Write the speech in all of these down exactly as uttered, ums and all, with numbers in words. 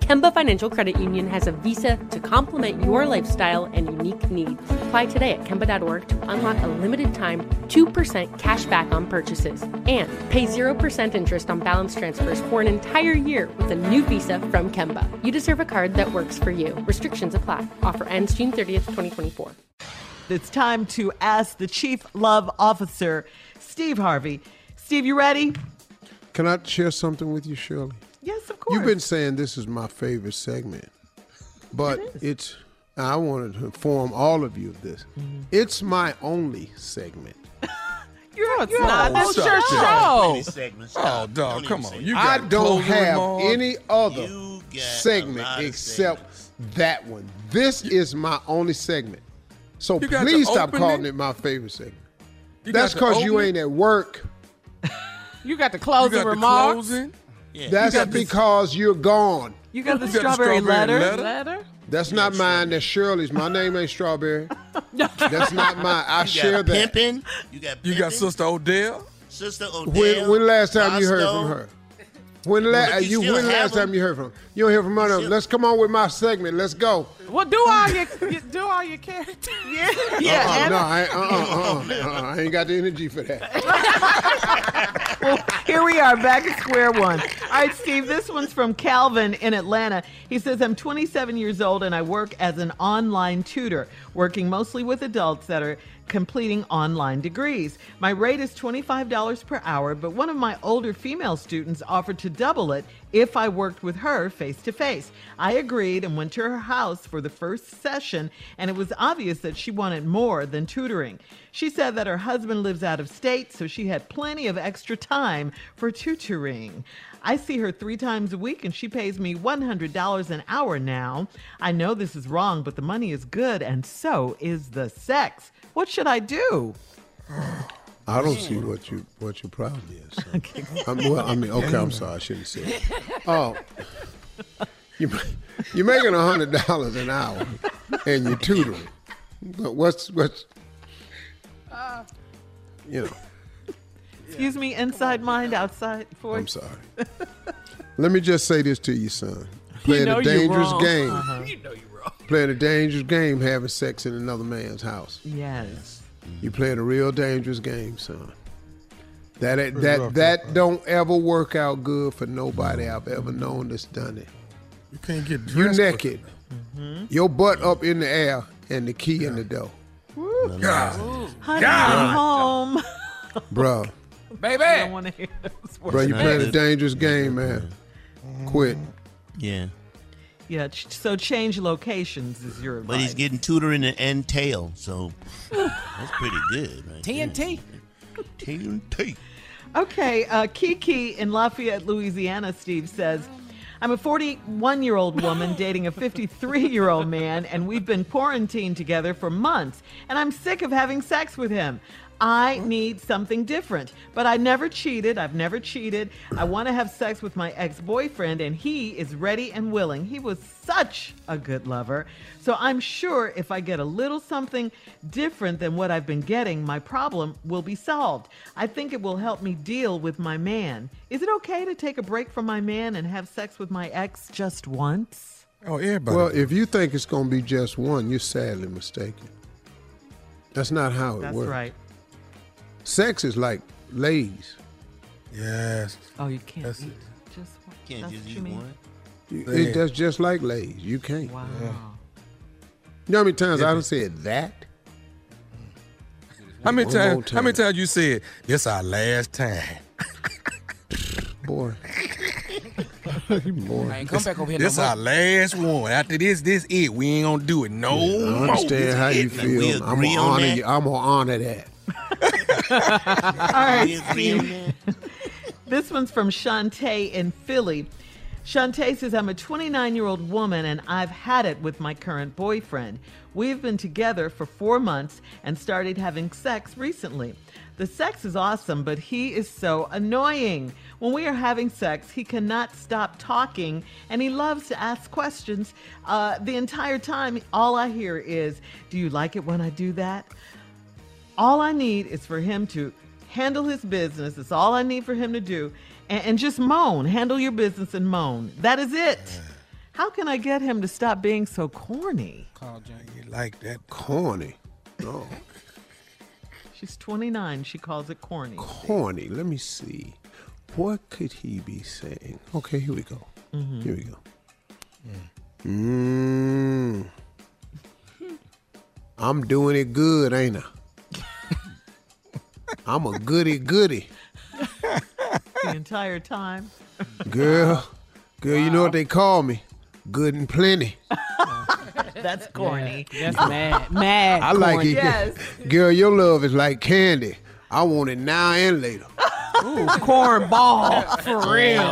Kemba Financial Credit Union has a visa to complement your lifestyle and unique needs. Apply today at Kemba dot org to unlock a limited time two percent cashback on purchases and pay zero percent interest on balance transfers for an entire year with a new visa from Kemba. You deserve a card that works for you. Restrictions apply. Offer ends June thirtieth, twenty twenty-four. It's time to ask the Chief Love Officer, Steve Harvey. Steve, you ready? Can I share something with you, Shirley? Yes, of course. You've been saying this is my favorite segment, but it it's I wanted to inform all of you of this. Mm-hmm. It's my only segment. You're, no, it's you're not. That's your show. Oh, dog, don't come on. You I don't have on. any other segment except that one. This you, is my only segment. So please stop calling it? it my favorite segment. You That's because you ain't at work. You got the closing got remarks. The closing. Yeah. That's you because this. You're gone. You got the, you strawberry, got the strawberry letter. letter? That's you not mine. That's Shirley's. My name ain't Strawberry. That's not mine. I you share got that. Pimpin'. You got pimpin'. You got Sister Odell. Sister Odell. When, when last time Roscoe. you heard from her? When, la- you you, when last time you heard from her? You don't hear from her. Still- Let's come on with my segment. Let's go. Well, do all your you, do all your characters. Yeah. yeah uh-uh, no, I, uh-uh, uh-uh, uh-uh, I ain't got the energy for that. Well, here we are, back at square one. All right, Steve, this one's from Calvin in Atlanta. He says, I'm twenty-seven years old and I work as an online tutor, working mostly with adults that are completing online degrees. My rate is twenty-five dollars per hour, but one of my older female students offered to double it if I worked with her face to face. I agreed and went to her house for the first session, and it was obvious that she wanted more than tutoring. She said that her husband lives out of state, so she had plenty of extra time for tutoring. I see her three times a week, and she pays me one hundred dollars an hour now. I know this is wrong, but the money is good, and so is the sex. What should I do? I don't see what you what your problem is. So. Okay. I'm, well, I mean, okay, I'm sorry, I shouldn't say it. Oh, you, you're making one hundred dollars an hour, and you're tutoring. What's what's? You know. Excuse me, inside mind, outside voice. I'm sorry. Let me just say this to you, son. Playing you know a dangerous game. Uh-huh. You know you're wrong. Playing a dangerous game, having sex in another man's house. Yes. You're playing a real dangerous game, son. That that that, that don't ever work out good for nobody I've ever known that's done it. You can't get dressed. You naked. Mm-hmm. Your butt up in the air and the key yeah. in the door. Woo. No, God. No. Honey, God. Home. Bro. Baby. I don't want to hear this word. Bro, you playing a dangerous game, man. Quit. Yeah. Yeah, so change locations is your advice. But he's getting tutoring and tail, so that's pretty good. Right? T N T. Yeah. T N T. Okay, uh, Kiki in Lafayette, Louisiana, Steve says, I'm a forty-one-year-old woman dating a fifty-three-year-old man, and we've been quarantined together for months, and I'm sick of having sex with him. I need something different, but I never cheated. I've never cheated. I want to have sex with my ex-boyfriend, and he is ready and willing. He was such a good lover. So I'm sure if I get a little something different than what I've been getting, my problem will be solved. I think it will help me deal with my man. Is it okay to take a break from my man and have sex with my ex just once? Oh, everybody. Well, if you think it's going to be just one, you're sadly mistaken. That's not how it That's works. That's right. Sex is like Lay's. Yes. Oh, you can't that's eat it. Just one. Can't that's just eat one. You, it, that's just like Lay's. You can't. Wow. Yeah. You know how many times yeah. I done said that? How many times? Time. How many times you said this? Our last time. Boy. Boy. I ain't come back over here. This no our last one. After this, this it. We ain't gonna do it no yeah, more. I understand this how you it. feel. I'm gonna honor you. I'm gonna honor that. All right, Steve. This one's from Shantae in Philly. Shantae says, I'm a twenty-nine-year-old woman, and I've had it with my current boyfriend. We've been together for four months and started having sex recently. The sex is awesome, but he is so annoying. When we are having sex, he cannot stop talking, and he loves to ask questions uh, the entire time. All I hear is, do you like it when I do that? All I need is for him to handle his business. That's all I need for him to do. And, and just moan. Handle your business and moan. That is it. Yeah. How can I get him to stop being so corny? Call Jackie like that. Corny. No. She's twenty-nine. She calls it corny. Corny. Let me see. What could he be saying? Okay, here we go. Mm-hmm. Here we go. Mmm. Mm. I'm doing it good, ain't I? I'm a goody goody. The entire time. Girl, girl, wow. You know what they call me? Good and plenty. That's corny. Yeah, that's mad. Mad. I corny. Like it. Yes. Girl, your love is like candy. I want it now and later. Ooh, corn ball. For real.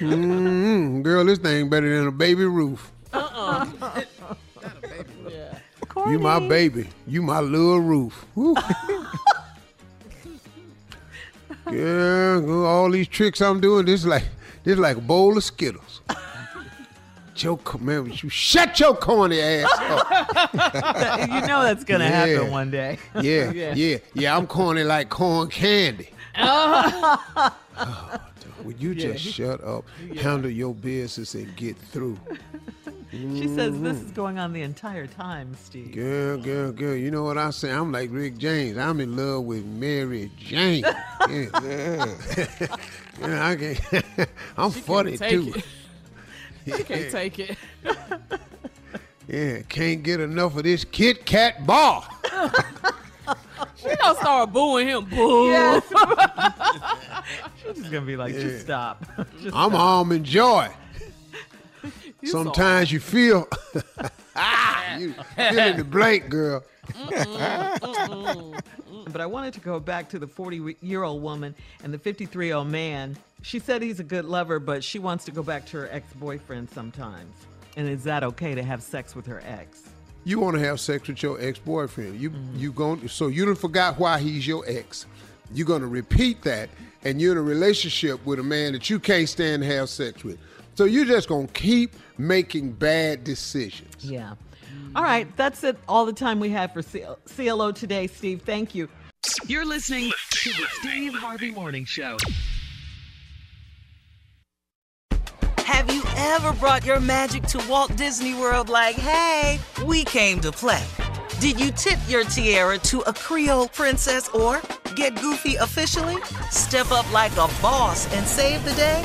Mm-hmm. Girl, this thing better than a baby roof. Uh-uh. Not a baby roof. Yeah. Corny. You my baby. You my little roof. Yeah, all these tricks I'm doing, this is like, this is like a bowl of Skittles. Joke, man, you shut your corny ass up. You know that's going to yeah. happen one day. Yeah, yeah, yeah, yeah. I'm corny like corn candy. Oh. Oh, would you yeah. just shut up, yeah. handle your business, and get through? She says this is going on the entire time, Steve. Girl, girl, girl. You know what I say? I'm like Rick James. I'm in love with Mary Jane. Yeah, yeah. Yeah, I can't. I'm forty too. Yeah. I can't take it. Yeah, can't get enough of this Kit Kat bar. She gonna start booing him. Boo. Yes. She's just gonna be like, yeah. just stop. Just I'm stop. Almond Joy. You sometimes saw. You feel, you feel in the blank, girl. Mm-mm, mm-mm, mm-mm. But I wanted to go back to the forty-year-old woman and the fifty-three-year-old man. She said he's a good lover, but she wants to go back to her ex-boyfriend sometimes. And is that okay to have sex with her ex? You want to have sex with your ex-boyfriend. You mm-hmm. you going so you done forgot why he's your ex. You're going to repeat that, and you're in a relationship with a man that you can't stand to have sex with. So you're just going to keep making bad decisions. Yeah. All right. That's it. All the time we have for C L O today, Steve. Thank you. You're listening to the Steve Harvey Morning Show. Have you ever brought your magic to Walt Disney World like, hey, we came to play? Did you tip your tiara to a Creole princess or get goofy officially? Step up like a boss and save the day?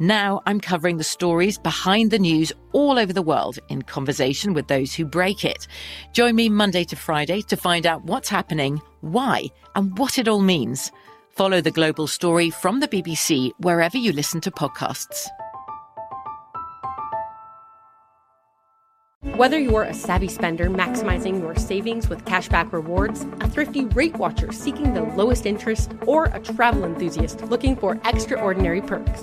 Now I'm covering the stories behind the news all over the world in conversation with those who break it. Join me Monday to Friday to find out what's happening, why, and what it all means. Follow The Global Story from the B B C wherever you listen to podcasts. Whether you're a savvy spender maximizing your savings with cashback rewards, a thrifty rate watcher seeking the lowest interest, or a travel enthusiast looking for extraordinary perks,